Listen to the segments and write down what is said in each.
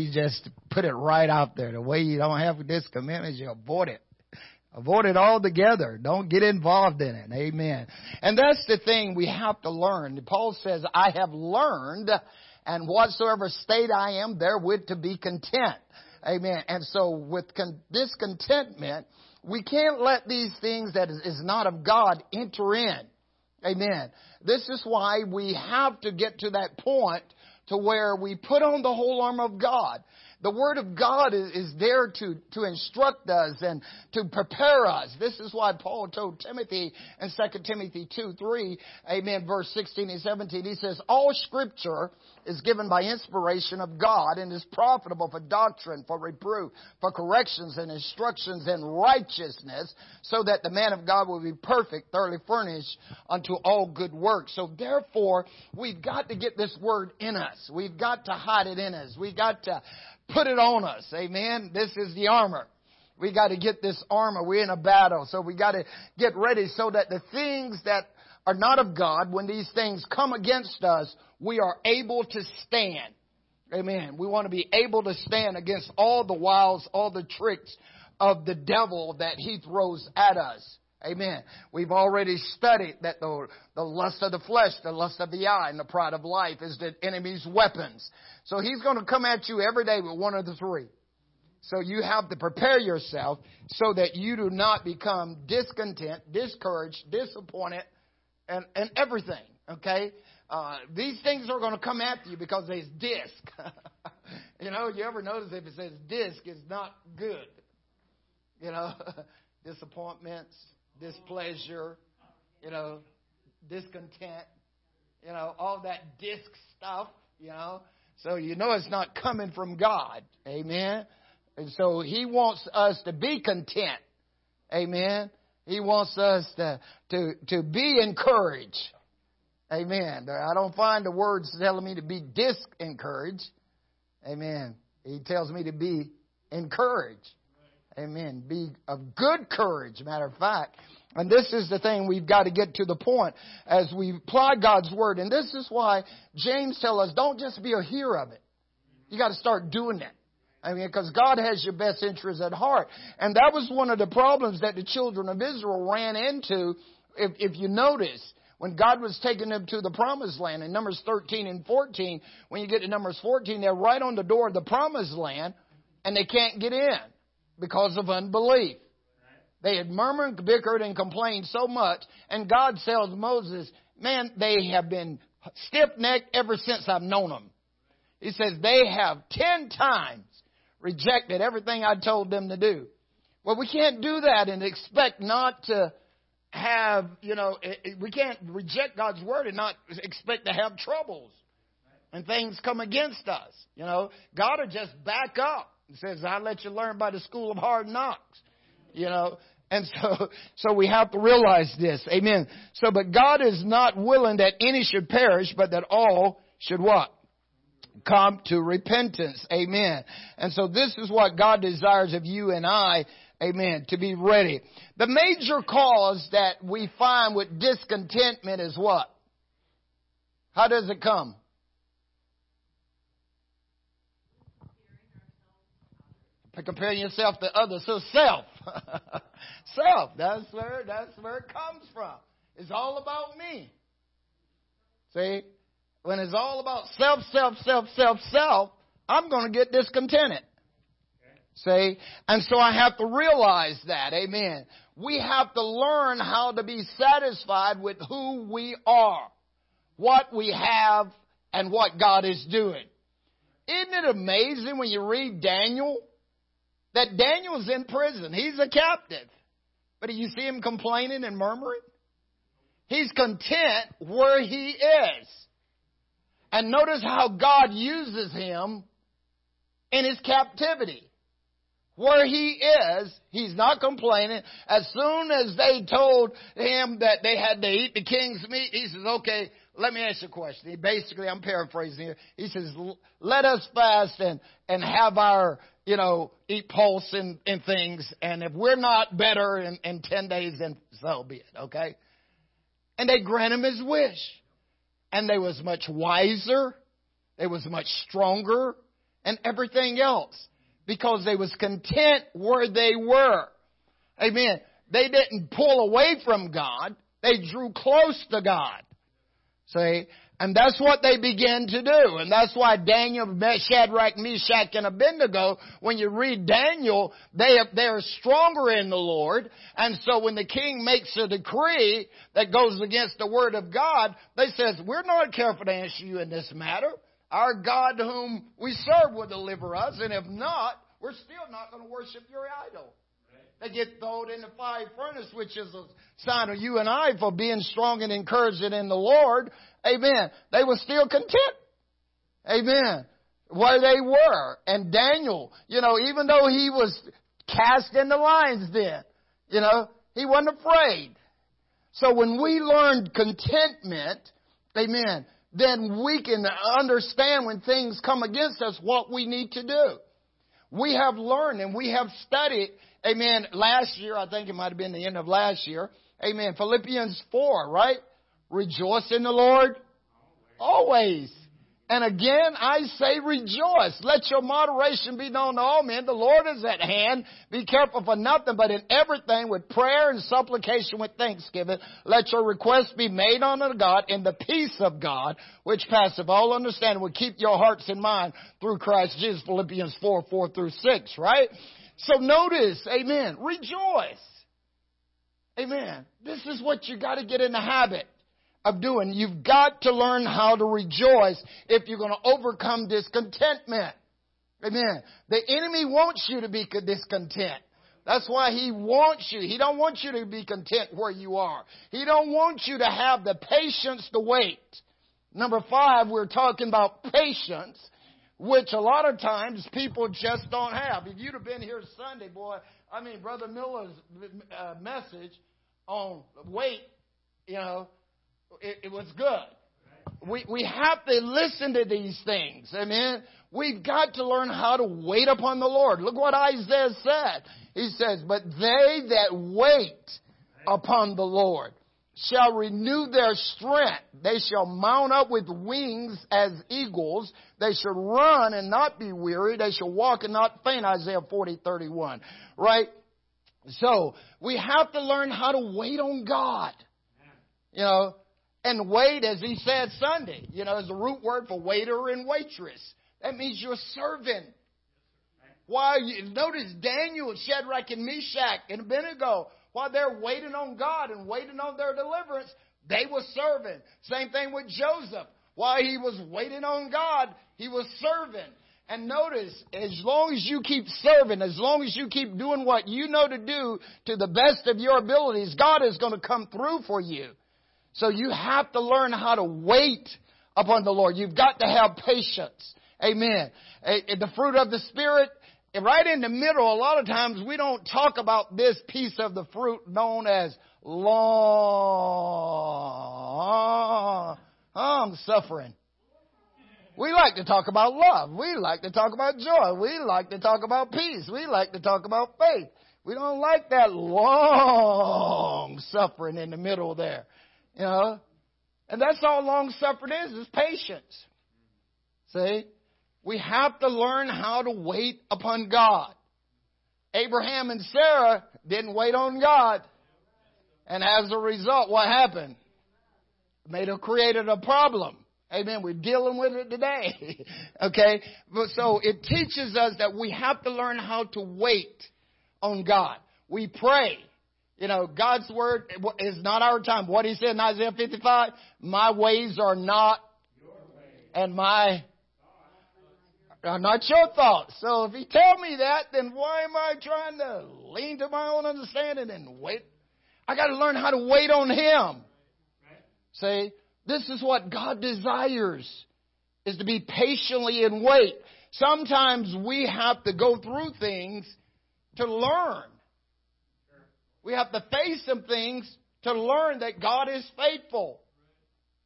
He just put it right out there. The way you don't have this commitment is you avoid it. Avoid it altogether. Don't get involved in it. Amen. And that's the thing we have to learn. Paul says, I have learned, and whatsoever state I am, therewith to be content. Amen. And so with discontentment, we can't let these things that is not of God enter in. Amen. This is why we have to get to that point to where we put on the whole armor of God. The Word of God is there to instruct us and to prepare us. This is why Paul told Timothy in 2 Timothy 2:3, amen, verse 16 and 17, he says, all Scripture is given by inspiration of God and is profitable for doctrine, for reproof, for corrections and instructions in righteousness, so that the man of God will be perfect, thoroughly furnished unto all good works. So therefore, we've got to get this Word in us. We've got to hide it in us. We've got to put it on us. Amen. This is the armor. We got to get this armor. We're in a battle. So we got to get ready so that the things that are not of God, when these things come against us, we are able to stand. Amen. We want to be able to stand against all the wiles, all the tricks of the devil that he throws at us. Amen. We've already studied that the lust of the flesh, the lust of the eye, and the pride of life is the enemy's weapons. So he's going to come at you every day with one of the three. So you have to prepare yourself so that you do not become discontent, discouraged, disappointed, and everything. Okay? These things are going to come after you because there's disc. You know, you ever notice if it says disc, it's not good. You know, disappointments. Displeasure, you know, discontent, you know, all that disc stuff, you know. So you know it's not coming from God. Amen. And so he wants us to be content. Amen. He wants us to be encouraged. Amen. I don't find the words telling me to be discouraged. Amen. He tells me to be encouraged. Amen. Be of good courage, matter of fact. And this is the thing we've got to get to the point as we apply God's word. And this is why James tells us, don't just be a hearer of it. You got to start doing that. I mean, because God has your best interests at heart. And that was one of the problems that the children of Israel ran into, if you notice. When God was taking them to the promised land in Numbers 13 and 14, when you get to Numbers 14, they're right on the door of the promised land and they can't get in. Because of unbelief. They had murmured, bickered, and complained so much. And God tells Moses, man, they have been stiff-necked ever since I've known them. He says, they have 10 times rejected everything I told them to do. Well, we can't do that and expect not to have, you know, we can't reject God's word and not expect to have troubles. And things come against us. You know, God will just back up. It says, I let you learn by the school of hard knocks, you know. And so we have to realize this. Amen. So, but God is not willing that any should perish, but that all should what? Come to repentance. Amen. And so this is what God desires of you and I. Amen. To be ready. The major cause that we find with discontentment is what? How does it come? Comparing yourself to others. So self. Self. That's where it comes from. It's all about me. See? When it's all about self, I'm going to get discontented. See? And so I have to realize that. Amen. We have to learn how to be satisfied with who we are, what we have, and what God is doing. Isn't it amazing when you read Daniel? That Daniel's in prison. He's a captive. But do you see him complaining and murmuring? He's content where he is. And notice how God uses him in his captivity. Where he is, he's not complaining. As soon as they told him that they had to eat the king's meat, he says, okay, let me ask you a question. Basically, I'm paraphrasing here. He says, let us fast and have our... you know, eat pulse and things. And if we're not better in 10 days, then so be it. Okay. And they grant him his wish. And they was much wiser. They was much stronger. and everything else because they was content where they were. Amen. They didn't pull away from God. They drew close to God. See? And that's what they began to do. And that's why Daniel, Shadrach, Meshach, and Abednego, when you read Daniel, they are stronger in the Lord. And so when the king makes a decree that goes against the word of God, they says, we're not careful to answer you in this matter. Our God whom we serve will deliver us. And if not, we're still not going to worship your idol. They get thrown in the fiery furnace, which is a sign of you and I for being strong and encouraging in the Lord. Amen. They were still content. Amen. Where they were. And Daniel, you know, even though he was cast in the lion's den, you know, he wasn't afraid. So when we learn contentment, amen, then we can understand when things come against us what we need to do. We have learned and we have studied. Amen. Last year, I think it might have been the end of last year. Amen. Philippians 4, right? Rejoice in the Lord always. And again, I say rejoice. Let your moderation be known to all men. The Lord is at hand. Be careful for nothing, but in everything with prayer and supplication with thanksgiving. Let your requests be made unto God, and the peace of God, which passeth all understanding, will keep your hearts and mind through Christ Jesus. Philippians 4, 4 through 6, right? So notice, amen, rejoice. Amen. This is what you got to get in the habit of doing. You've got to learn how to rejoice if you're going to overcome discontentment. Amen. The enemy wants you to be discontent. That's why he wants you. He don't want you to be content where you are. He don't want you to have the patience to wait. Number 5, we're talking about patience, which a lot of times people just don't have. If you'd have been here Sunday, boy, I mean, Brother Miller's message on weight, you know, it was good. We have to listen to these things. Amen. We've got to learn how to wait upon the Lord. Look what Isaiah said. He says, but they that wait upon the Lord shall renew their strength. They shall mount up with wings as eagles. They shall run and not be weary. They shall walk and not faint. Isaiah 40:31. Right? So we have to learn how to wait on God. You know, and wait, as he said Sunday, you know, is the root word for waiter and waitress. That means you're serving. While you notice Daniel, Shadrach, and Meshach, and Abednego, while they're waiting on God and waiting on their deliverance, they were serving. Same thing with Joseph. While he was waiting on God, he was serving. And notice, as long as you keep serving, as long as you keep doing what you know to do to the best of your abilities, God is going to come through for you. So you have to learn how to wait upon the Lord. You've got to have patience. Amen. The fruit of the Spirit. Right in the middle, a lot of times we don't talk about this piece of the fruit known as long suffering. We like to talk about love. We like to talk about joy. We like to talk about peace. We like to talk about faith. We don't like that long suffering in the middle there. You know? And that's all long suffering is patience. See? We have to learn how to wait upon God. Abraham and Sarah didn't wait on God. And as a result, what happened? They created a problem. Amen. We're dealing with it today. Okay. So it teaches us that we have to learn how to wait on God. We pray. You know, God's word is not our time. What he said in Isaiah 55, my ways are not your ways. And my are not your thoughts. So if he tell me that, then why am I trying to lean to my own understanding and wait? I got to learn how to wait on him. See, this is what God desires, is to be patiently in wait. Sometimes we have to go through things to learn. We have to face some things to learn that God is faithful.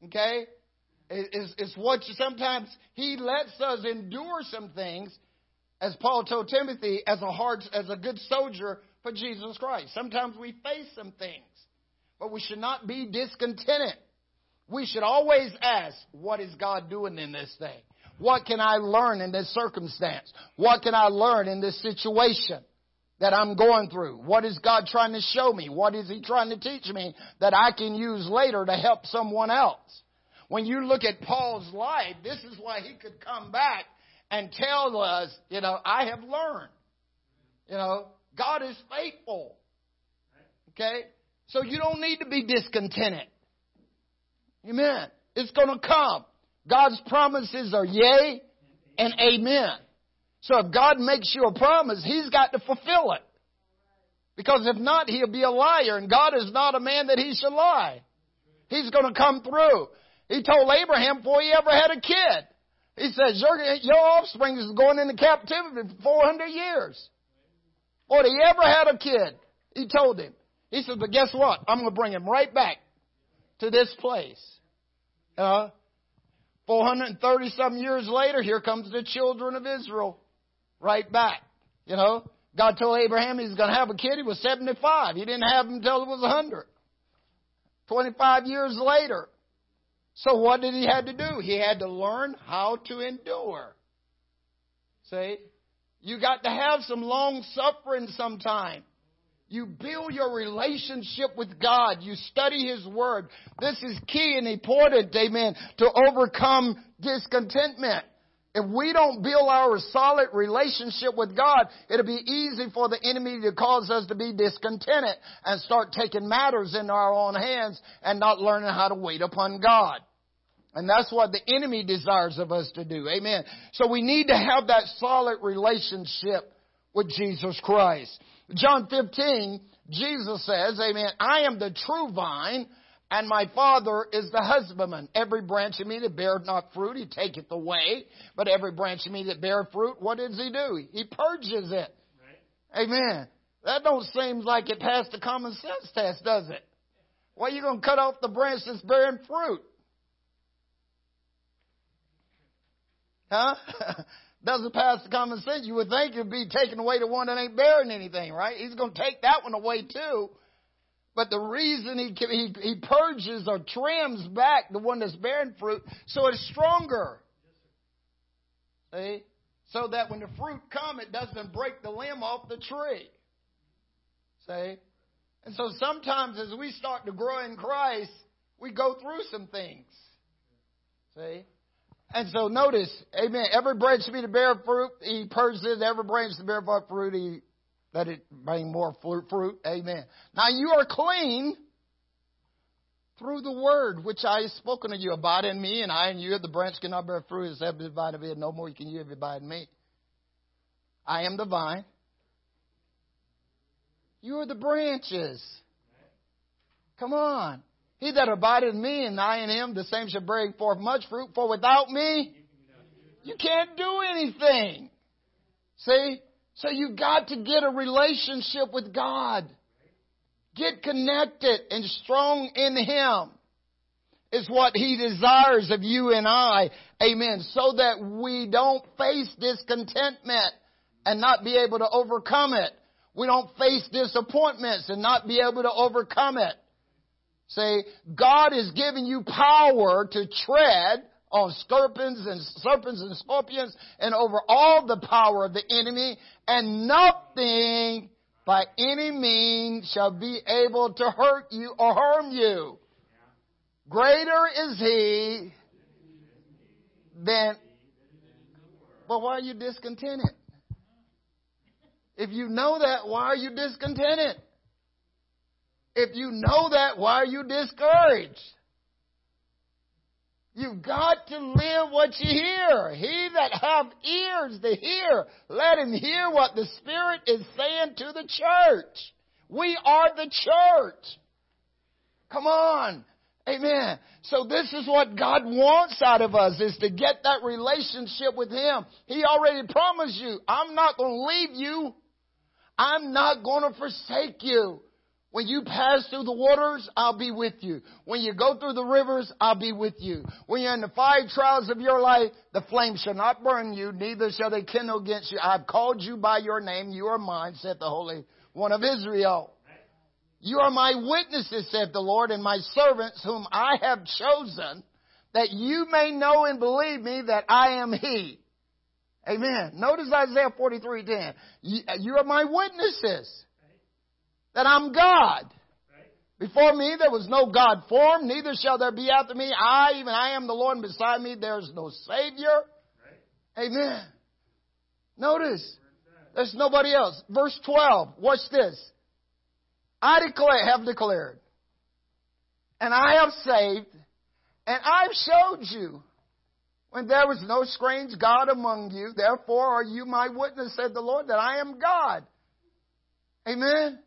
Okay? It's what sometimes he lets us endure some things, as Paul told Timothy, as a good soldier for Jesus Christ. Sometimes we face some things, but we should not be discontented. We should always ask, what is God doing in this thing? What can I learn in this circumstance? What can I learn in this situation that I'm going through? What is God trying to show me? What is He trying to teach me that I can use later to help someone else? When you look at Paul's life, this is why he could come back and tell us, you know, I have learned. You know, God is faithful. Okay? So you don't need to be discontented. Amen. It's going to come. God's promises are yea and amen. So if God makes you a promise, He's got to fulfill it. Because if not, He'll be a liar. And God is not a man that He should lie. He's going to come through. He told Abraham before he ever had a kid. He says, your offspring is going into captivity for 400 years. Before he ever had a kid, He told him. He said, but guess what? I'm going to bring him right back to this place. 430-some years later, here comes the children of Israel right back. You know, God told Abraham He's going to have a kid. He was 75. He didn't have him until he was 100. 25 years later. So what did he have to do? He had to learn how to endure. See? You got to have some long suffering sometime. You build your relationship with God. You study His Word. This is key and important, amen, to overcome discontentment. If we don't build our solid relationship with God, it'll be easy for the enemy to cause us to be discontented and start taking matters into our own hands and not learning how to wait upon God. And that's what the enemy desires of us to do. Amen. So we need to have that solid relationship with Jesus Christ. John 15, Jesus says, amen, I am the true vine, and my Father is the husbandman. Every branch in me that beareth not fruit, He taketh away. But every branch in me that beareth fruit, what does He do? He purges it. Right. Amen. That don't seem like it passed the common sense test, does it? Why are you going to cut off the branch that's bearing fruit? Huh? Doesn't pass the common sense. You would think it would be taken away to one that ain't bearing anything, right? He's going to take that one away too. But the reason he purges or trims back the one that's bearing fruit so it's stronger. See? So that when the fruit comes, it doesn't break the limb off the tree. See? And so sometimes as we start to grow in Christ, we go through some things. See? And so notice, amen, every branch to be to bear fruit, He purges. Every branch to bear fruit, He let it bring more fruit. Amen. Now you are clean through the word which I have spoken to you. Abide in me, and I in you. The branch cannot bear fruit except it abide in me. No more can you if you abide in me. I am the vine. You are the branches. Come on. He that abideth in me and I in him, the same shall bring forth much fruit. For without me, you can't do anything. See? So you got to get a relationship with God. Get connected and strong in Him. It's what He desires of you and I. Amen. So that we don't face discontentment and not be able to overcome it. We don't face disappointments and not be able to overcome it. See, God is giving you power to tread on serpents and scorpions and over all the power of the enemy, and nothing by any means shall be able to hurt you or harm you. Greater is He than... But why are you discontented? If you know that, why are you discontented? If you know that, why are you discouraged? You've got to live what you hear. He that have ears to hear, let him hear what the Spirit is saying to the church. We are the church. Come on. Amen. So this is what God wants out of us, is to get that relationship with Him. He already promised you, I'm not going to leave you. I'm not going to forsake you. When you pass through the waters, I'll be with you. When you go through the rivers, I'll be with you. When you're in the fiery trials of your life, the flames shall not burn you, neither shall they kindle against you. I've called you by your name, you are mine, saith the Holy One of Israel. You are my witnesses, saith the Lord, and my servants whom I have chosen, that you may know and believe me that I am he. Amen. Notice Isaiah 43:10. You are my witnesses that I'm God. Before me there was no God formed, neither shall there be after me. I am the Lord, and beside me there is no Savior. Amen. Notice, there's nobody else. Verse 12, watch this. I have declared, and I have saved, and I've showed you when there was no strange God among you. Therefore are you my witness, said the Lord, that I am God. Amen.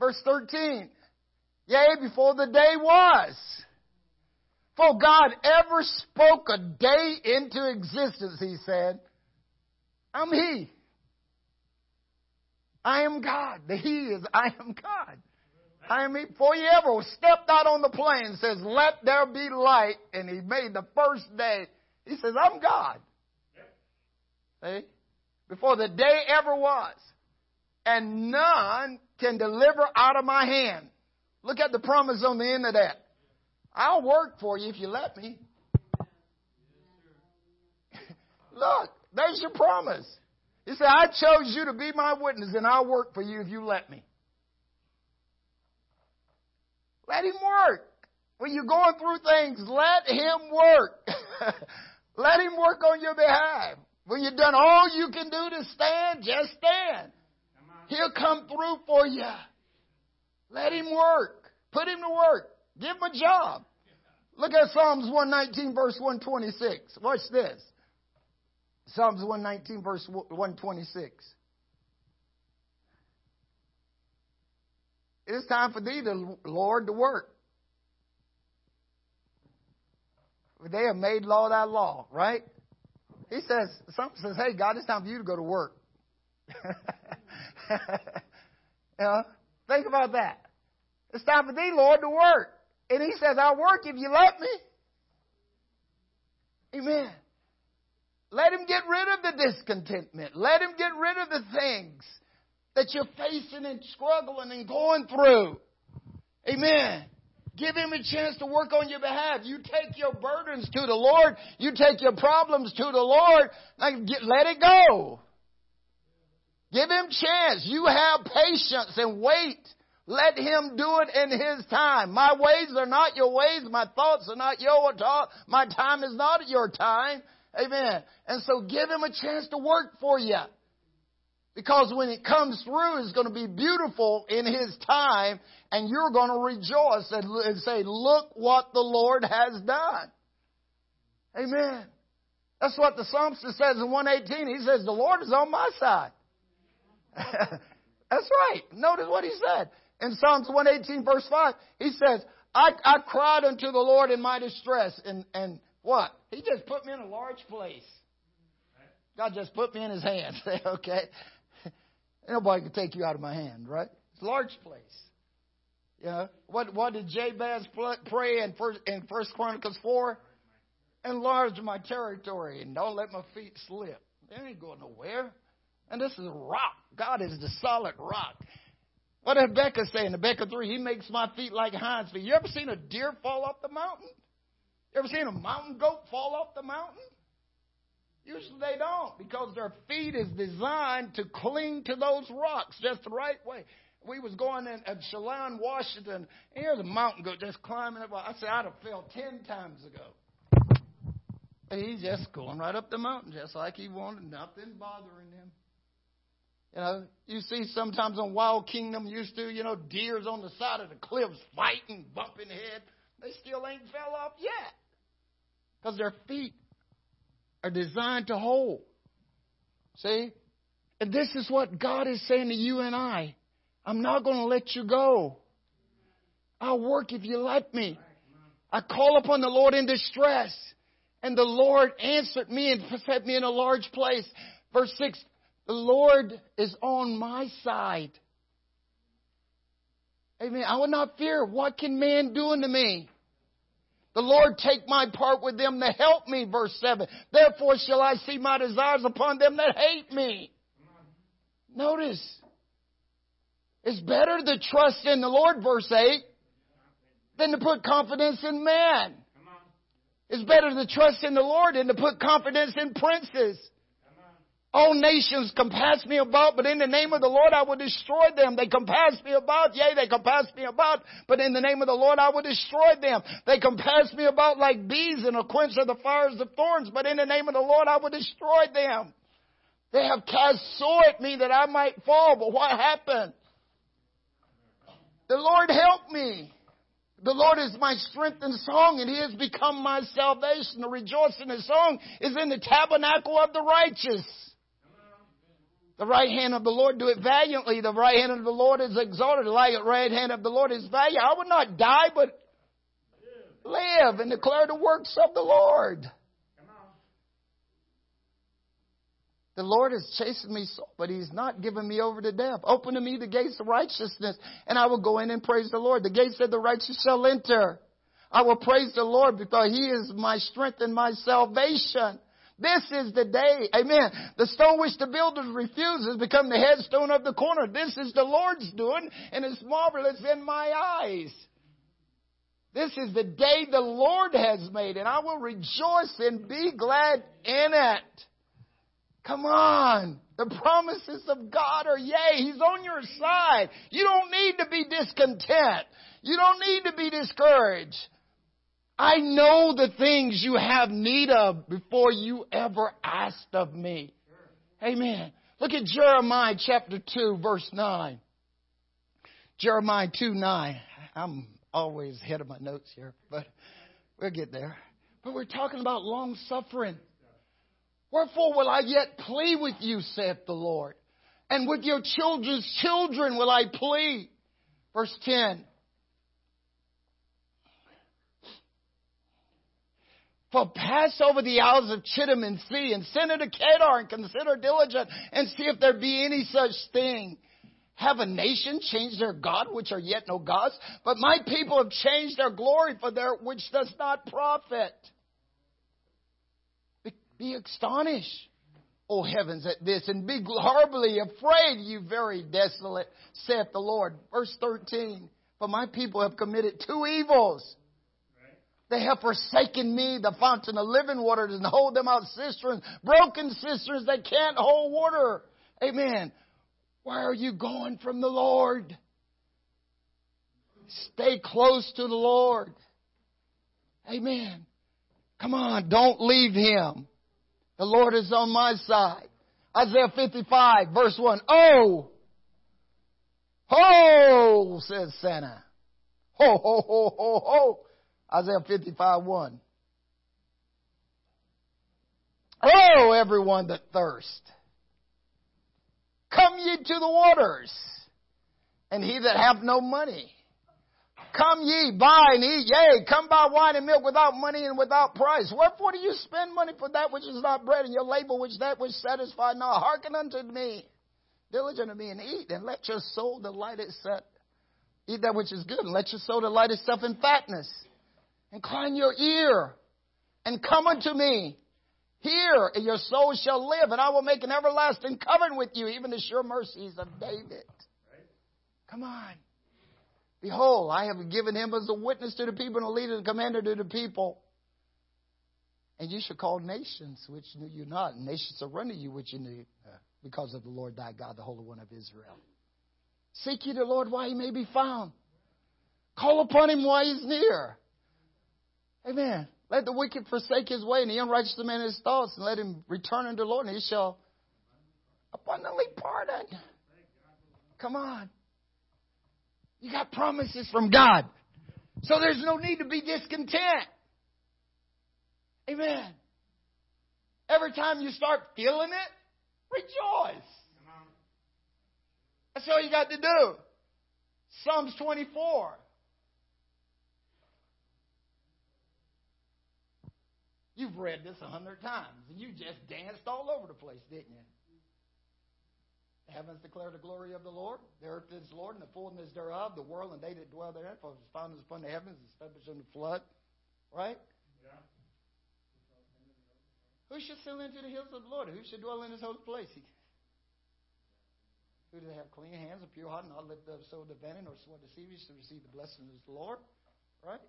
Verse 13, yea, before the day was. For God ever spoke a day into existence, he said, I'm he. I am God. The he is, I am God. I am he. For he ever stepped out on the plain and says, let there be light. And he made the first day. He says, I'm God. Yep. See? Before the day ever was. And none can deliver out of my hand. Look at the promise on the end of that. I'll work for you if you let me. Look, there's your promise. He said, I chose you to be my witness, and I'll work for you if you let me. Let him work. When you're going through things, let him work. Let him work on your behalf. When you've done all you can do to stand, just stand. He'll come through for you. Let him work. Put him to work. Give him a job. Look at Psalms 119, verse 126. Watch this. Psalms 119, verse 126. It is time for thee, the Lord, to work. They have made law thy law, right? He says, some says, hey, God, it's time for you to go to work. You know, think about that. It's time for thee, Lord, to work. And he says, I'll work if you let me. Amen. Let him get rid of the discontentment. Let him get rid of the things that you're facing and struggling and going through. Amen. Give him a chance to work on your behalf. You take your burdens to the Lord. You take your problems to the Lord. Let it go. Give him chance. You have patience and wait. Let him do it in his time. My ways are not your ways. My thoughts are not your thoughts. My time is not your time. Amen. And so give him a chance to work for you. Because when it comes through, it's going to be beautiful in his time. And you're going to rejoice and say, look what the Lord has done. Amen. That's what the psalmist says in 118. He says, the Lord is on my side. That's right. Notice what he said. In Psalms 118, verse 5, he says, I cried unto the Lord in my distress. And what? He just put me in a large place. God just put me in his hand. Okay? Nobody can take you out of my hand, right? It's a large place. You know? What did Jabez pray in 1 Chronicles 4? Enlarge my territory and don't let my feet slip. They ain't going nowhere. And this is a rock. God is the solid rock. What did Becca say in Becca 3? He makes my feet like hinds feet. You ever seen a deer fall off the mountain? You ever seen a mountain goat fall off the mountain? Usually they don't, because their feet is designed to cling to those rocks just the right way. We was going in at Chelan, Washington. And here's a mountain goat just climbing up. I said, I'd have fell 10 times ago. And he's just going right up the mountain just like he wanted, nothing bothering him. You know, you see sometimes on Wild Kingdom used to, you know, deers on the side of the cliffs fighting, bumping head. They still ain't fell off yet. Because their feet are designed to hold. See? And this is what God is saying to you and I. I'm not going to let you go. I'll work if you let me. I call upon the Lord in distress. And the Lord answered me and set me in a large place. Verse 6. The Lord is on my side. Amen. I will not fear. What can man do unto me? The Lord take my part with them that help me. Verse 7. Therefore shall I see my desires upon them that hate me. Notice. It's better to trust in the Lord, verse 8, than to put confidence in man. It's better to trust in the Lord than to put confidence in princes. All nations compass me about, but in the name of the Lord I will destroy them. They compass me about, yea, they compass me about, but in the name of the Lord I will destroy them. They compass me about like bees in a quench of the fires of thorns, but in the name of the Lord I will destroy them. They have cast sore at me that I might fall, but what happened? The Lord helped me. The Lord is my strength and song, and He has become my salvation. The rejoicing and song is in the tabernacle of the righteous. The right hand of the Lord do it valiantly. The right hand of the Lord is exalted. The right hand of the Lord is valiant. I would not die, but live and declare the works of the Lord. The Lord has chastened me so, but He's not given me over to death. Open to me the gates of righteousness, and I will go in and praise the Lord. The gates of the righteous shall enter. I will praise the Lord because He is my strength and my salvation. This is the day, amen. The stone which the builders refused has become the headstone of the corner. This is the Lord's doing, and it's marvelous in my eyes. This is the day the Lord has made, and I will rejoice and be glad in it. Come on. The promises of God are yea. He's on your side. You don't need to be discontent. You don't need to be discouraged. I know the things you have need of before you ever asked of me. Amen. Look at Jeremiah chapter 2, verse 9. Jeremiah 2:9. I'm always ahead of my notes here, but we'll get there. But we're talking about long suffering. Wherefore will I yet plead with you, saith the Lord, and with your children's children will I plead. Verse 10. For pass over the isles of Chittim and see, and send her to Kedar, and consider diligent, and see if there be any such thing. Have a nation changed their God, which are yet no gods? But my people have changed their glory for their which does not profit. Be astonished, O heavens, at this, and be horribly afraid, you very desolate, saith the Lord. Verse 13, for my people have committed two evils. They have forsaken me, the fountain of living waters, and hold them out cisterns, broken cisterns that can't hold water. Amen. Why are you going from the Lord? Stay close to the Lord. Amen. Come on, don't leave Him. The Lord is on my side. Isaiah 55, verse 1. Oh! Ho! Says Santa. Ho, ho, ho, ho, ho. Isaiah 55, 1. Oh, everyone that thirst. Come ye to the waters, and he that hath no money. Come ye, buy and eat, yea, come buy wine and milk without money and without price. Wherefore do you spend money for that which is not bread, and your labor which that which satisfy not? Hearken unto me, diligent of me, and eat, and let your soul delight itself. Eat that which is good, and let your soul delight itself in fatness. Incline your ear, and come unto me. Hear, and your soul shall live, and I will make an everlasting covenant with you, even the sure mercies of David. Come on. Behold, I have given him as a witness to the people, and a leader and commander to the people. And you shall call nations which knew you not, and nations surrender you which you knew, because of the Lord thy God, the Holy One of Israel. Seek ye the Lord while He may be found. Call upon Him while He is near. Amen. Let the wicked forsake his way, and the unrighteous man his thoughts, and let him return unto the Lord, and He shall abundantly pardon. Come on. You got promises from God. So there's no need to be discontent. Amen. Every time you start feeling it, rejoice. That's all you got to do. Psalms 24. You've read this 100 times, and you just danced all over the place, didn't you? The heavens declare the glory of the Lord. The earth is the Lord, and the fullness thereof. The world and they that dwell therein. For His fountains upon the heavens, established in the flood. Right? Yeah. Who should sail into the hills of the Lord? Who should dwell in His holy place? Who does have clean hands and pure heart, and not lift up so the vanity, nor swear deceiving, to receive the blessings of the Lord? Right?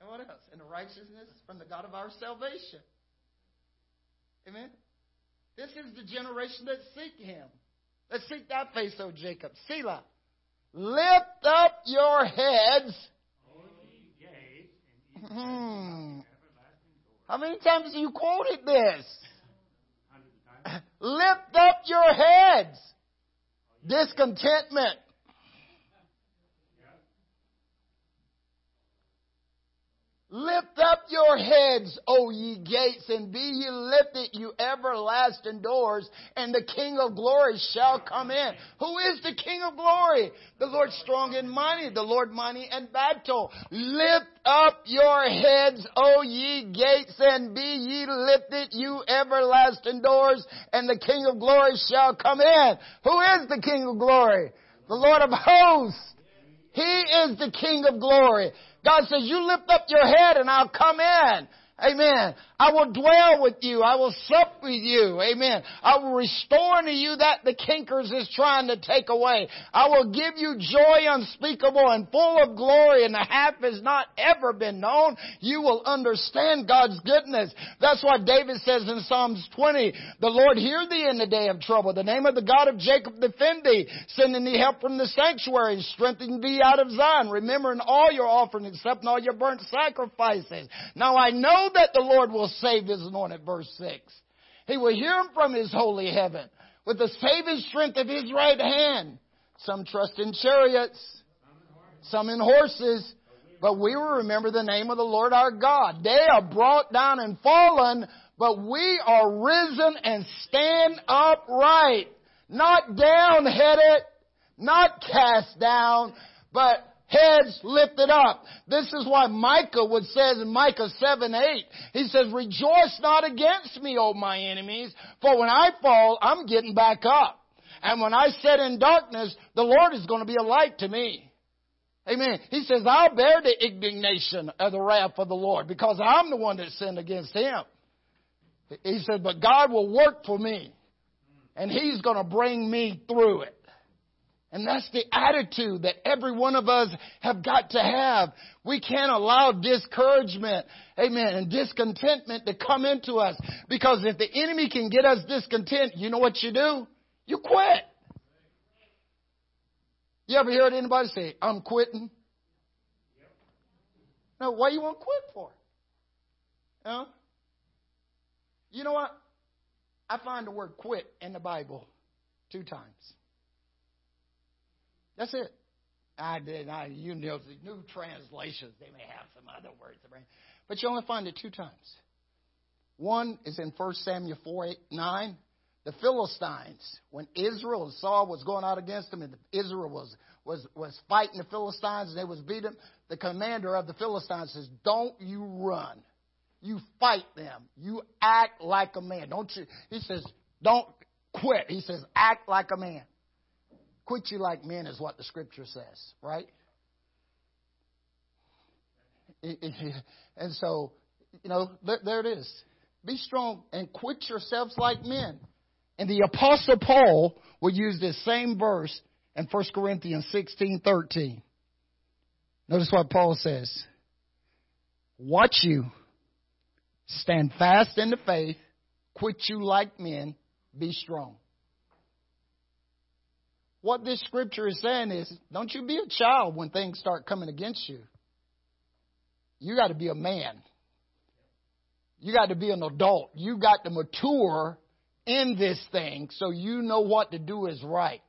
And what else? And the righteousness from the God of our salvation. Amen? This is the generation that seek him. Let's seek thy face, O Jacob. Selah. Lift up your heads. How many times have you quoted this? Lift up your heads. Discontentment. Lift up your heads, O ye gates, and be ye lifted, you everlasting doors, and the King of glory shall come in. Who is the King of glory? The Lord strong and mighty, the Lord mighty in battle. Lift up your heads, O ye gates, and be ye lifted, you everlasting doors, and the King of glory shall come in. Who is the King of glory? The Lord of hosts. He is the King of glory. God says, you lift up your head and I'll come in. Amen. I will dwell with you. I will sup with you. Amen. I will restore unto you that the kinkers is trying to take away. I will give you joy unspeakable and full of glory, and the half has not ever been known. You will understand God's goodness. That's why David says in Psalms 20, the Lord hear thee in the day of trouble. The name of the God of Jacob defend thee, sending thee help from the sanctuary and strengthening thee out of Zion, remembering all your offering, accepting all your burnt sacrifices. Now I know that the Lord will save his anointed, verse 6. He will hear him from his holy heaven with the saving strength of his right hand. Some trust in chariots, some in horses, but we will remember the name of the Lord our God. They are brought down and fallen, but we are risen and stand upright, not down-headed, not cast down, but heads lifted up. This is why Micah would say in Micah 7:8, he says, rejoice not against me, O my enemies, for when I fall, I'm getting back up. And when I sit in darkness, the Lord is going to be a light to me. Amen. He says, I'll bear the indignation of the wrath of the Lord, because I'm the one that sinned against him. He said, but God will work for me, and he's going to bring me through it. And that's the attitude that every one of us have got to have. We can't allow discouragement, amen, and discontentment to come into us. Because if the enemy can get us discontent, you know what you do? You quit. You ever heard anybody say, I'm quitting? No, why you want to quit for? Huh? You know what? I find the word quit in the Bible 2 times. That's it. You know, the new translations, they may have some other words. But you only find it 2 times. One is in 1 Samuel 4:9. The Philistines, when Israel and Saul was going out against them, and Israel was fighting the Philistines, and they was beating them, the commander of the Philistines says, don't you run. You fight them. You act like a man. Don't you? He says, don't quit. He says, act like a man. Quit you like men is what the scripture says, right? And so, you know, there it is. Be strong and quit yourselves like men. And the Apostle Paul will use this same verse in 1 Corinthians 16:13. Notice what Paul says. Watch you, stand fast in the faith, quit you like men, be strong. What this scripture is saying is, don't you be a child when things start coming against you. You got to be a man. You got to be an adult. You got to mature in this thing so you know what to do is right.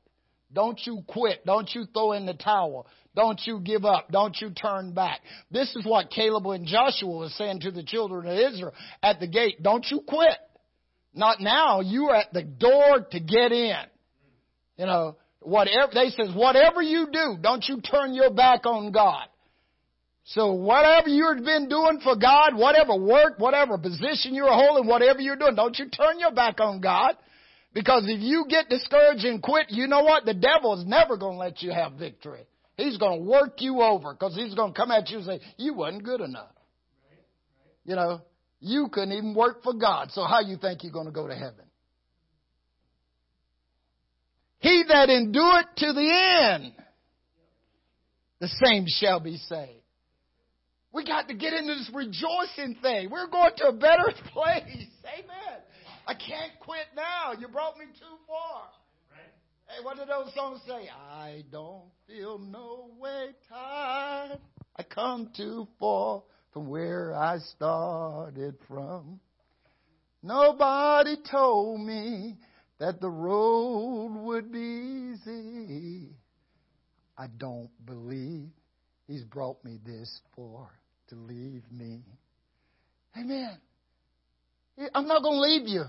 Don't you quit. Don't you throw in the towel. Don't you give up. Don't you turn back. This is what Caleb and Joshua was saying to the children of Israel at the gate. Don't you quit. Not now. You are at the door to get in. You know. Whatever they says, whatever you do, don't you turn your back on God. So whatever you've been doing for God, whatever work, whatever position you're holding, whatever you're doing, don't you turn your back on God. Because if you get discouraged and quit, you know what? The devil is never going to let you have victory. He's going to work you over, because he's going to come at you and say, you wasn't good enough. You know, you couldn't even work for God. So how you think you're going to go to heaven? He that endureth to the end, the same shall be saved. We got to get into this rejoicing thing. We're going to a better place. Amen. I can't quit now. You brought me too far. Right. Hey, what do those songs say? I don't feel no way tired. I come too far from where I started from. Nobody told me that the road would be easy. I don't believe He's brought me this far to leave me. Amen. I'm not going to leave you.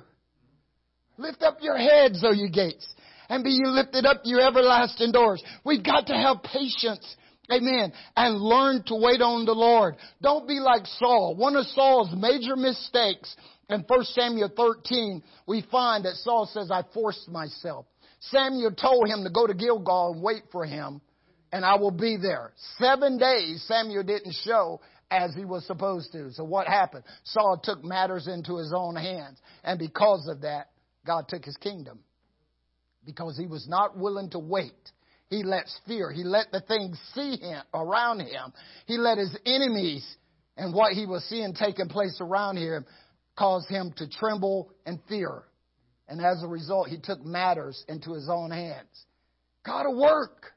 Lift up your heads, O you gates, and be you lifted up, you everlasting doors. We've got to have patience. Amen. And learn to wait on the Lord. Don't be like Saul. One of Saul's major mistakes in 1 Samuel 13, we find that Saul says, I forced myself. Samuel told him to go to Gilgal and wait for him, and I will be there. 7 days Samuel didn't show as he was supposed to. So what happened? Saul took matters into his own hands. And because of that, God took his kingdom. Because he was not willing to wait. He let fear. He let the things see him around him. He let his enemies and what he was seeing taking place around him cause him to tremble and fear. And as a result, he took matters into his own hands. Got to work.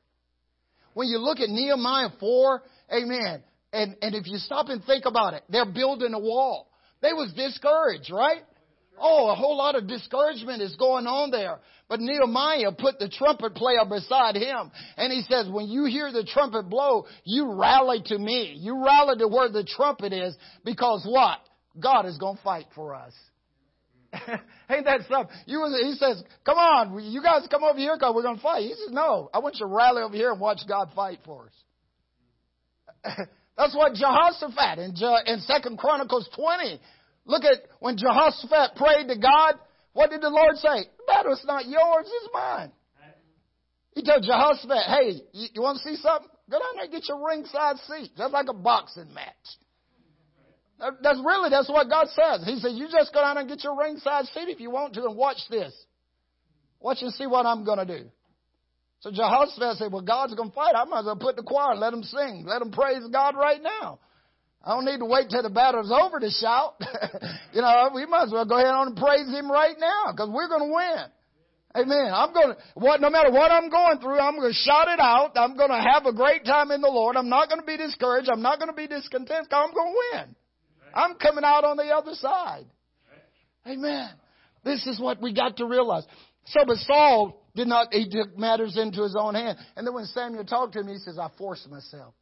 When you look at Nehemiah 4, amen, and if you stop and think about it, they're building a wall. They was discouraged, right? Oh, a whole lot of discouragement is going on there. But Nehemiah put the trumpet player beside him. And he says, when you hear the trumpet blow, you rally to me. You rally to where the trumpet is because what? God is going to fight for us. Ain't that something? He says, come on, you guys come over here because we're going to fight. He says, no, I want you to rally over here and watch God fight for us. That's what Jehoshaphat in 2 Chronicles 20. Look at when Jehoshaphat prayed to God. What did the Lord say? The battle's not yours, it's mine. He told Jehoshaphat, hey, you want to see something? Go down there and get your ringside seat. That's like a boxing match. That's what God says. He said, you just go down and get your ringside seat if you want to and watch this. Watch and see what I'm going to do. So Jehoshaphat said, well, God's going to fight. I might as well put the choir and let them sing. Let them praise God right now. I don't need to wait till the battle's over to shout. We might as well go ahead and praise Him right now because we're going to win. Amen. No matter what I'm going through, I'm going to shout it out. I'm going to have a great time in the Lord. I'm not going to be discouraged. I'm not going to be discontent because I'm going to win. I'm coming out on the other side. Amen. This is what we got to realize. So, but Saul he took matters into his own hand. And then when Samuel talked to him, he says, I forced myself.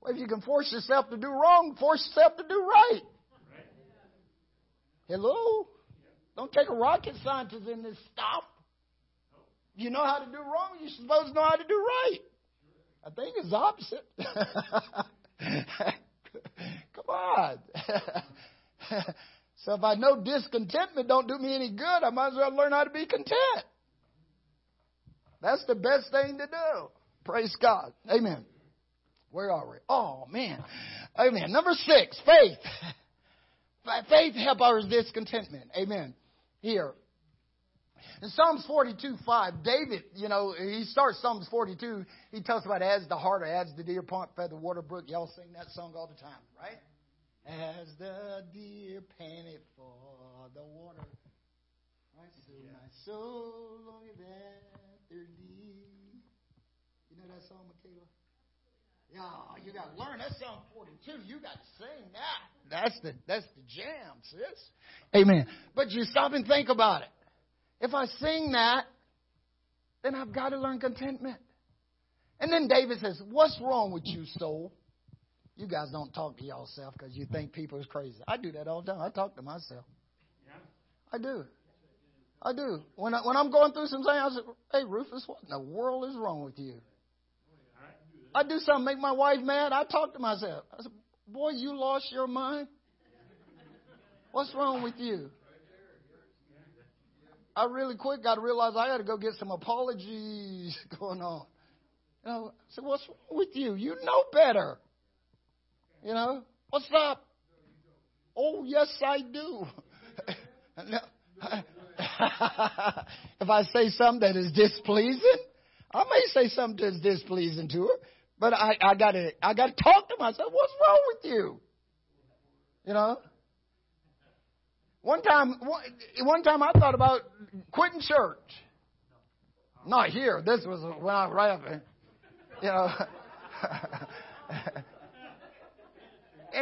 Well, if you can force yourself to do wrong, force yourself to do right. Hello? Don't take a rocket scientist in this stuff. You know how to do wrong, you're supposed to know how to do right. I think it's the opposite. Come on. So if I know discontentment don't do me any good, I might as well learn how to be content. That's the best thing to do. Praise God. Amen. Where are we? Oh, man. Amen. Number 6, faith. Faith helps our discontentment. Amen. Here. In Psalms 42:5, David, he starts Psalms 42. He talks about as the hart, as the deer pant for the water brook. Y'all sing that song all the time, right? As the deer panted for the water. Right? So my soul longeth after thee. You know that song, Michaela? Yeah, you got to learn that Psalm 42. You got to sing that. That's the jam, sis. Amen. But you stop and think about it. If I sing that, then I've got to learn contentment. And then David says, what's wrong with you, soul? You guys don't talk to yourself because you think people is crazy. I do that all the time. I talk to myself. Yeah. I do. When I'm going through something, I say, hey, Rufus, what in the world is wrong with you? I do something, make my wife mad. I talk to myself. I said, boy, you lost your mind. What's wrong with you? I really quick got to realize I got to go get some apologies going on. I said, what's wrong with you? You know better. What's up? Oh, yes, I do. If I say something that is displeasing, I may say something that's displeasing to her. But I gotta talk to myself. What's wrong with you? You know. One time I thought about quitting church. Not here. This was when I was right up there. You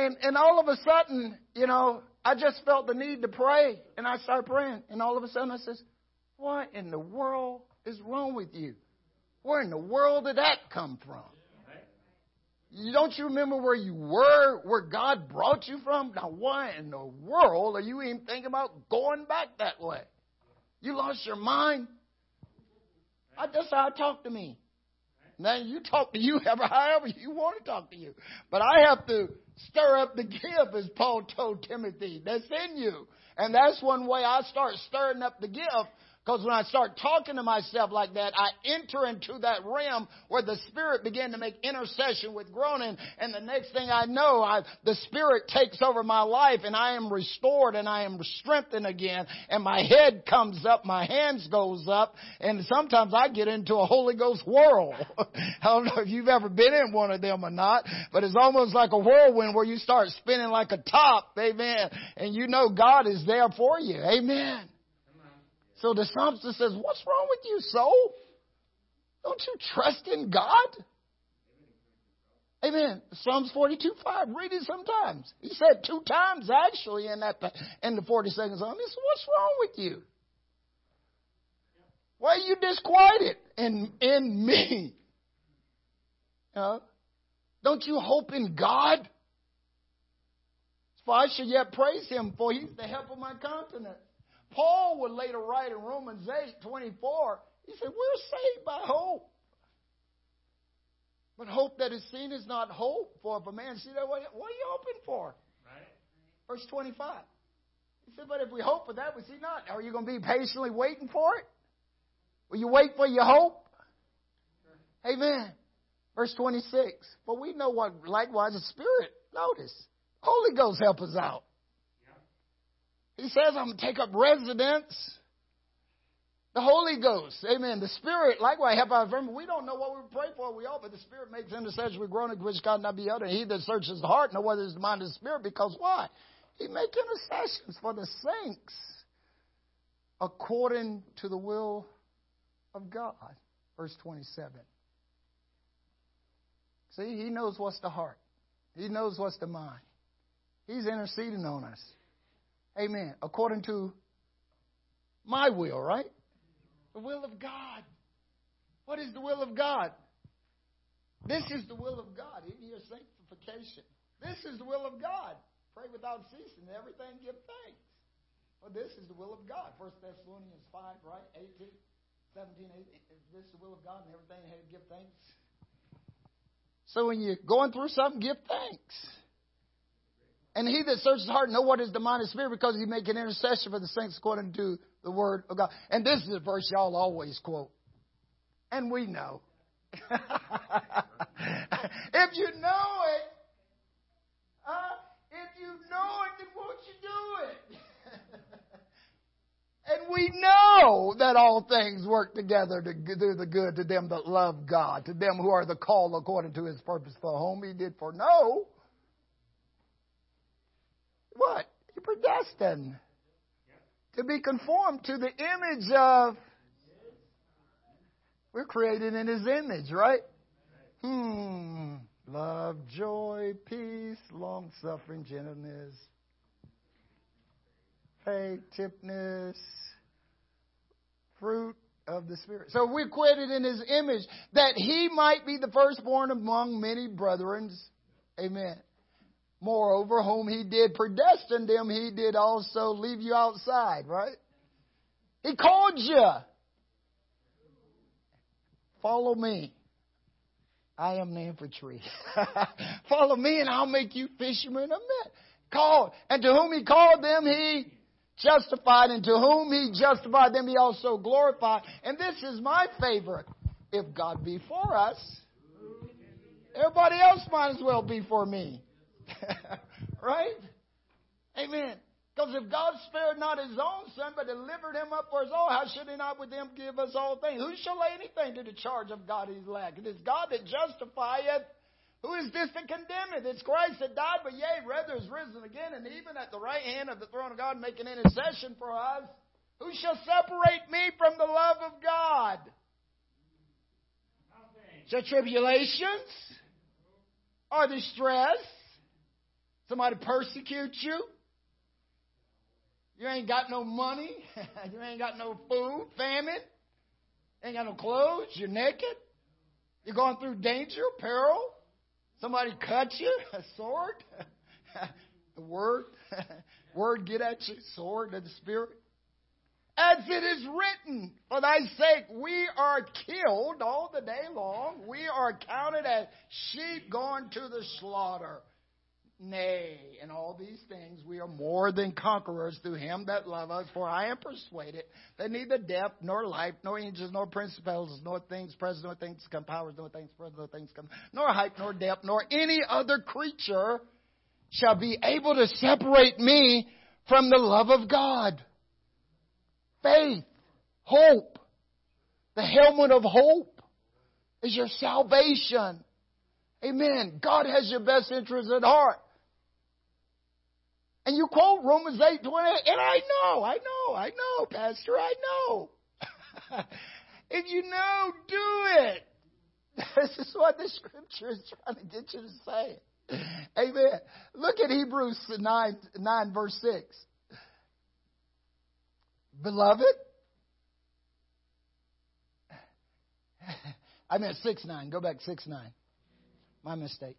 know. And all of a sudden, you know, I just felt the need to pray, and I started praying. And all of a sudden I says, what in the world is wrong with you? Where in the world did that come from? Don't you remember where you were, where God brought you from? Now, why in the world are you even thinking about going back that way? You lost your mind. That's how I talk to me. Now, you talk to you however you want to talk to you. But I have to stir up the gift, as Paul told Timothy, that's in you. And that's one way I start stirring up the gift. Because when I start talking to myself like that, I enter into that realm where the Spirit began to make intercession with groaning. And the next thing I know, the Spirit takes over my life, and I am restored and I am strengthened again. And my head comes up, my hands goes up, and sometimes I get into a Holy Ghost whirl. I don't know if you've ever been in one of them or not, but it's almost like a whirlwind where you start spinning like a top. Amen. And you know God is there for you. Amen. So the psalmist says, what's wrong with you, soul? Don't you trust in God? Amen. Psalms 42:5. Read it sometimes. He said 2 times actually in the 42nd Psalm. He said, what's wrong with you? Why are you disquieted in me? Don't you hope in God? For I should yet praise him, for he's the help of my countenance. Paul would later write in Romans 8:24, he said, we're saved by hope. But hope that is seen is not hope, for if a man see that, what are you hoping for? Right. Verse 25. He said, but if we hope for that, we see not. Are you going to be patiently waiting for it? Will you wait for your hope? Sure. Amen. Verse 26. But we know what likewise the Spirit, notice, Holy Ghost help us out. He says, I'm going to take up residence. The Holy Ghost, amen. The Spirit, likewise, help our vermin. We don't know what we pray for, we all, but the Spirit makes intercession with groaning which cannot be uttered. He that searches the heart knows whether it's the mind of the Spirit, because why? He makes intercessions for the saints according to the will of God. Verse 27. See, he knows what's the heart. He knows what's the mind. He's interceding on us. Amen. According to my will, right? The will of God. What is the will of God? This is the will of God. In your sanctification. This is the will of God. Pray without ceasing. Everything give thanks. Well, this is the will of God. 1 Thessalonians 5, right? 18, 17, 18. This is the will of God and everything give thanks. So when you're going through something, give thanks. And he that searches the heart know what is the mind of the Spirit, because he make an intercession for the saints according to the word of God. And this is a verse y'all always quote. And we know. If you know it, then won't you do it? And we know that all things work together to do the good to them that love God, to them who are the called according to his purpose, for whom he did foreknow. What? You're predestined to be conformed to the image of. We're created in his image, right? Love, joy, peace, long-suffering, gentleness, faith, meekness, fruit of the Spirit. So we're created in his image that he might be the firstborn among many brethren. Amen. Moreover, whom he did predestine them, he did also leave you outside, right? He called you. Follow me. I am the infantry. Follow me and I'll make you fishermen of men. Called. And to whom he called them, he justified. And to whom he justified them, he also glorified. And this is my favorite. If God be for us, everybody else might as well be for me. Right? Amen. Because if God spared not his own son, but delivered him up for us all, how should he not with him give us all things? Who shall lay anything to the charge of God his lack? It is God that justifieth. Who is this that condemneth? It's Christ that died, but yea, rather is risen again, and even at the right hand of the throne of God, making intercession for us. Who shall separate me from the love of God? Shall tribulations or distress? Somebody persecute you? You ain't got no money. You ain't got no food, famine. Ain't got no clothes. You're naked. You're going through danger, peril. Somebody cut you, a sword. The word. Word get at you, sword of the Spirit. As it is written, for thy sake we are killed all the day long. We are counted as sheep going to the slaughter. Nay, in all these things we are more than conquerors through him that loveth us. For I am persuaded that neither death, nor life, nor angels, nor principalities, nor things present, nor things to come, powers, nor things present, nor things to come, nor height, nor depth, nor any other creature shall be able to separate me from the love of God. Faith, hope, the helmet of hope is your salvation. Amen. God has your best interests at heart. And you quote Romans 8:28, and I know, Pastor, I know. If you know, do it. This is what the Scripture is trying to get you to say. Amen. Look at Hebrews 9 verse 6. Beloved, 6:9. Go back 6:9. My mistake.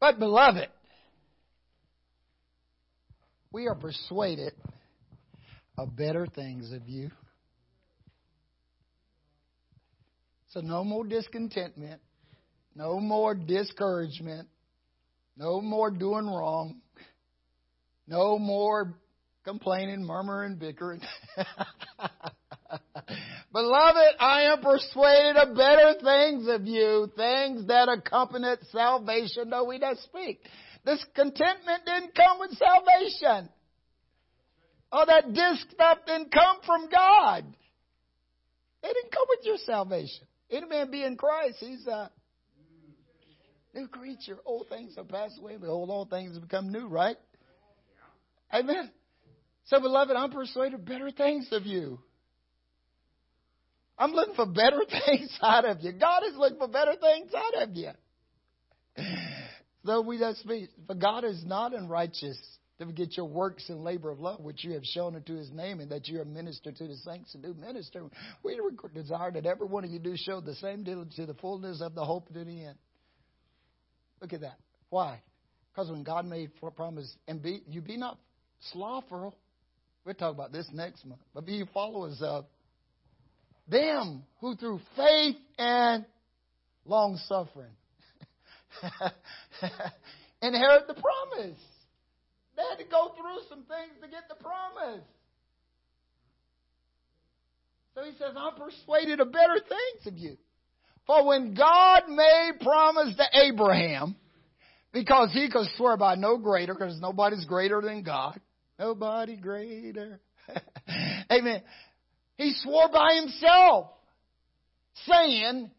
But beloved, we are persuaded of better things of you. So no more discontentment. No more discouragement. No more doing wrong. No more complaining, murmuring, bickering. Beloved, I am persuaded of better things of you, things that accompany salvation, though we don't speak. This contentment didn't come with salvation. All that disc stuff didn't come from God. It didn't come with your salvation. Any man be in Christ, he's a new creature. Old things have passed away, but all things have become new, right? Amen. So, beloved, I'm persuaded better things of you. I'm looking for better things out of you. God is looking for better things out of you. So we just speak. For God is not unrighteous to forget your works and labor of love, which you have shown unto his name, and that you are ministered to the saints and do minister. We desire that every one of you do show the same diligence to the fullness of the hope to the end. Look at that. Why? Because when God made a promise, and be not slothful, we'll talk about this next month, but be followers of them who through faith and long suffering inherit the promise. They had to go through some things to get the promise. So he says, I'm persuaded of better things of you. For when God made promise to Abraham, because he could swear by no greater, because nobody's greater than God. Nobody greater. Amen. He swore by himself, saying,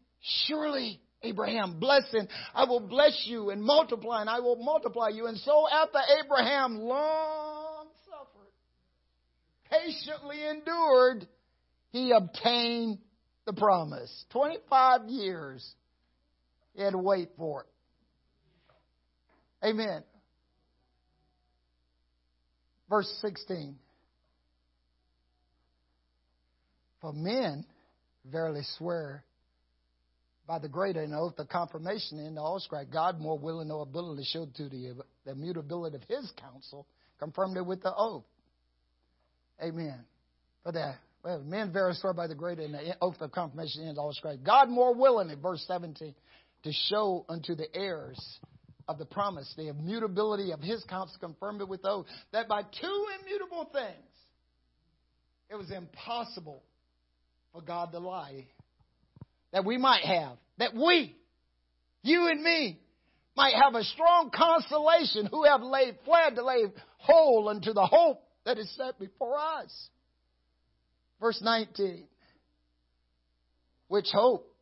surely, Abraham, blessing, I will bless you and multiply, and I will multiply you. And so after Abraham long suffered, patiently endured, he obtained the promise. 25 years he had to wait for it. Amen. Verse 16. For men verily swear by the greater an oath of confirmation in the allscribe, God more willing or ability showed to the immutability of his counsel, confirmed it with the oath. Amen. For that. Well, men verily swear by the greater an oath of confirmation in the allscribe, God more willing, in verse 17, to show unto the heirs of the promise, the immutability of his counsel, confirmed it with oath, that by two immutable things it was impossible for God to lie, that we might have, that we you and me, might have a strong consolation who have fled to lay hold unto the hope that is set before us. Verse 19. Which hope?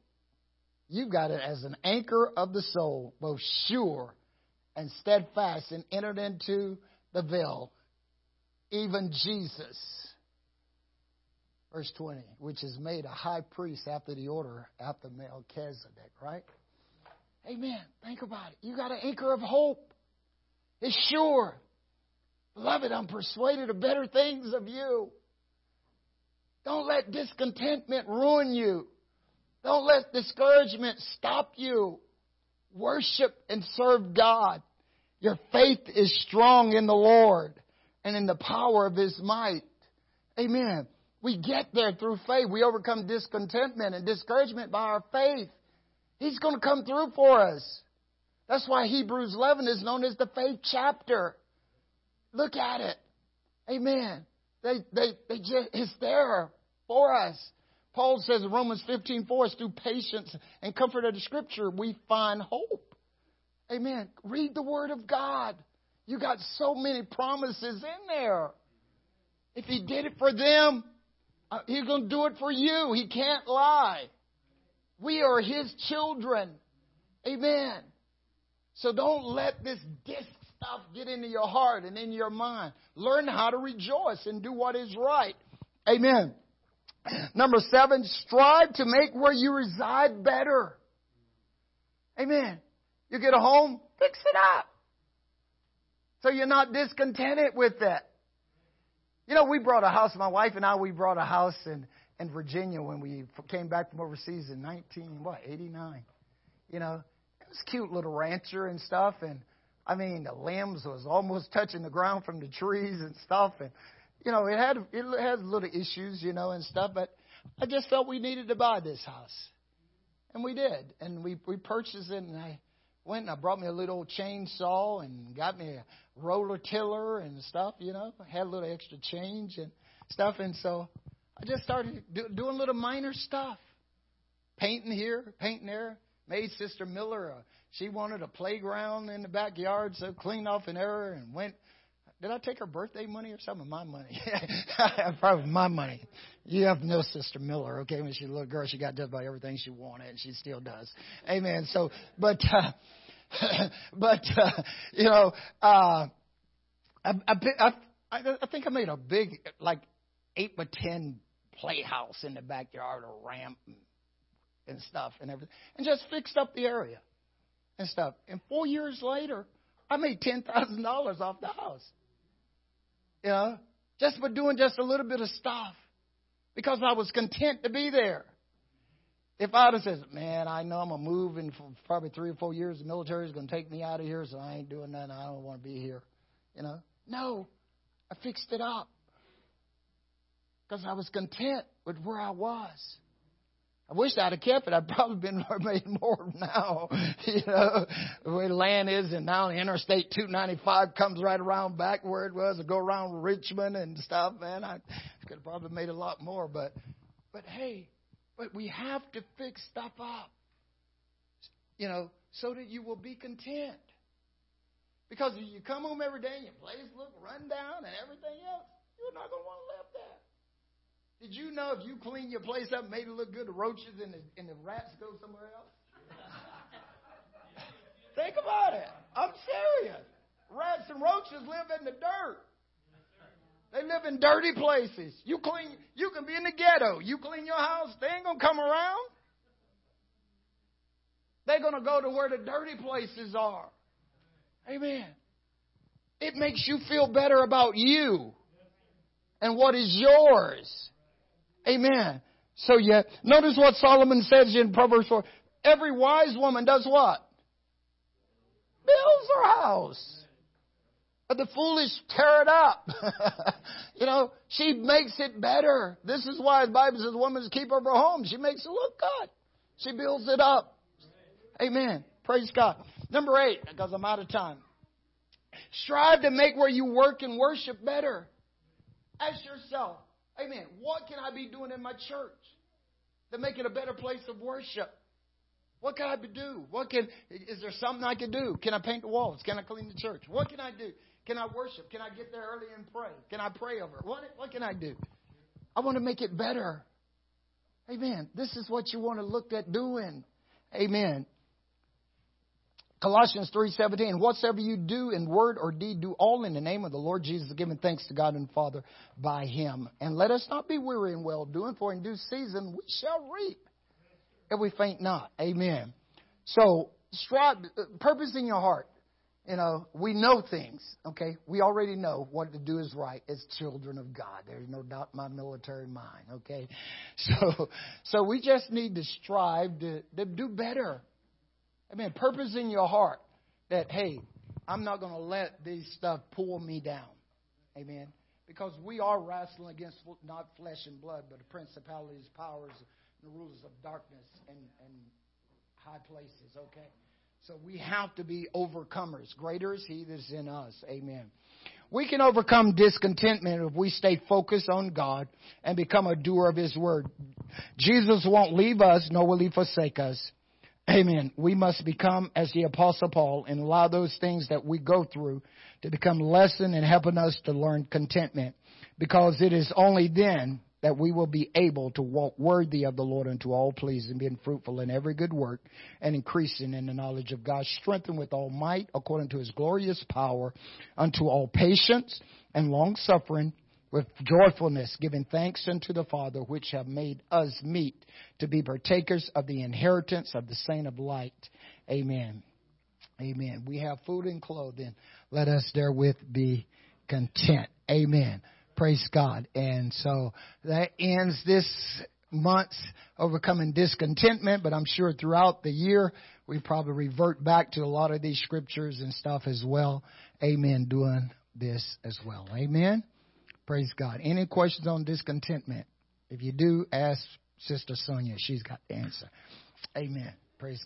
You've got it as an anchor of the soul, both sure and steadfast, and entered into the veil, even Jesus. Verse 20, which is made a high priest after the order, after Melchizedek, right? Amen. Think about it. You got an anchor of hope. It's sure. Beloved, I'm persuaded of better things of you. Don't let discontentment ruin you. Don't let discouragement stop you. Worship and serve God. Your faith is strong in the Lord and in the power of His might. Amen. We get there through faith. We overcome discontentment and discouragement by our faith. He's going to come through for us. That's why Hebrews 11 is known as the faith chapter. Look at it. Amen. They just, it's there for us. Paul says in Romans 15:4, it's through patience and comfort of the Scripture we find hope. Amen. Read the Word of God. You got so many promises in there. If He did it for them, He's going to do it for you. He can't lie. We are His children. Amen. So don't let this disc stuff get into your heart and in your mind. Learn how to rejoice and do what is right. Amen. Number 7, strive to make where you reside better. Amen. You get a home, fix it up, so you're not discontented with that. You know, we brought a house, my wife and I, we brought a house in Virginia when we came back from overseas in 1989. You know, it was a cute little rancher and stuff. And, I mean, the limbs was almost touching the ground from the trees and stuff. And, you know, it had little issues, you know, and stuff. But I just felt we needed to buy this house. And we did. And we purchased it, and I went and I brought me a little chainsaw and got me a roller tiller and stuff, you know. I had a little extra change and stuff. And so I just started doing little minor stuff. Painting here, painting there. Made Sister Miller, she wanted a playground in the backyard, so cleaned off an error and went. Did I take her birthday money or something? My money. Probably my money. You have no Sister Miller, okay? When she was a little girl, she got just about everything she wanted, and she still does. Amen. So, I think I made a big, like, 8 by 10 playhouse in the backyard, a ramp and stuff and everything, and just fixed up the area and stuff. And 4 years later, I made $10,000 off the house. You know, just for doing just a little bit of stuff, because I was content to be there. If I would have said, man, I know I'm going to move in for probably 3 or 4 years, the military is going to take me out of here, so I ain't doing nothing. I don't want to be here. You know, no, I fixed it up because I was content with where I was. I wish I'd have kept it. I'd probably been made more now, you know, where the land is. And now Interstate 295 comes right around back where it was, and go around Richmond and stuff. Man, I could have probably made a lot more. But we have to fix stuff up, you know, so that you will be content. Because if you come home every day and your place look run down and everything else, you're not going to want to live there. Did you know if you clean your place up and made it look good, the roaches and the rats go somewhere else? Think about it. I'm serious. Rats and roaches live in the dirt. They live in dirty places. You clean. You can be in the ghetto. You clean your house, they ain't going to come around. They're going to go to where the dirty places are. Amen. It makes you feel better about you and what is yours. Amen. So yet, notice what Solomon says in Proverbs 4. Every wise woman does what? Builds her house. But the foolish tear it up. You know, she makes it better. This is why the Bible says the woman's keeper of her home. She makes it look good. She builds it up. Amen. Praise God. Number 8, because I'm out of time. Strive to make where you work and worship better. Ask yourself, amen, what can I be doing in my church to make it a better place of worship? What can I do? Is there something I can do? Can I paint the walls? Can I clean the church? What can I do? Can I worship? Can I get there early and pray? Can I pray over it? What can I do? I want to make it better. Amen. This is what you want to look at doing. Amen. Colossians 3:17, whatsoever you do in word or deed, do all in the name of the Lord Jesus, giving thanks to God and Father by Him. And let us not be weary in well doing, for in due season we shall reap, if we faint not. Amen. So strive, purpose in your heart. You know, we know things. Okay, we already know what to do is right as children of God. There's no doubt in my military mind. Okay, so we just need to strive to do better. I mean, purpose in your heart that, hey, I'm not going to let this stuff pull me down. Amen. Because we are wrestling against not flesh and blood, but the principalities, powers, and the rulers of darkness and high places. Okay. So we have to be overcomers. Greater is He that's in us. Amen. We can overcome discontentment if we stay focused on God and become a doer of His word. Jesus won't leave us, nor will He forsake us. Amen. We must become as the Apostle Paul and allow those things that we go through to become lesson in helping us to learn contentment, because it is only then that we will be able to walk worthy of the Lord unto all pleasing, being fruitful in every good work and increasing in the knowledge of God, strengthened with all might according to His glorious power unto all patience and long suffering, with joyfulness, giving thanks unto the Father, which have made us meet to be partakers of the inheritance of the saint of light. Amen. Amen. We have food and clothing. Let us therewith be content. Amen. Praise God. And so that ends this month's overcoming discontentment, but I'm sure throughout the year, we probably revert back to a lot of these scriptures and stuff as well. Amen. Doing this as well. Amen. Praise God. Any questions on discontentment? If you do, ask Sister Sonia. She's got the answer. Amen. Praise God.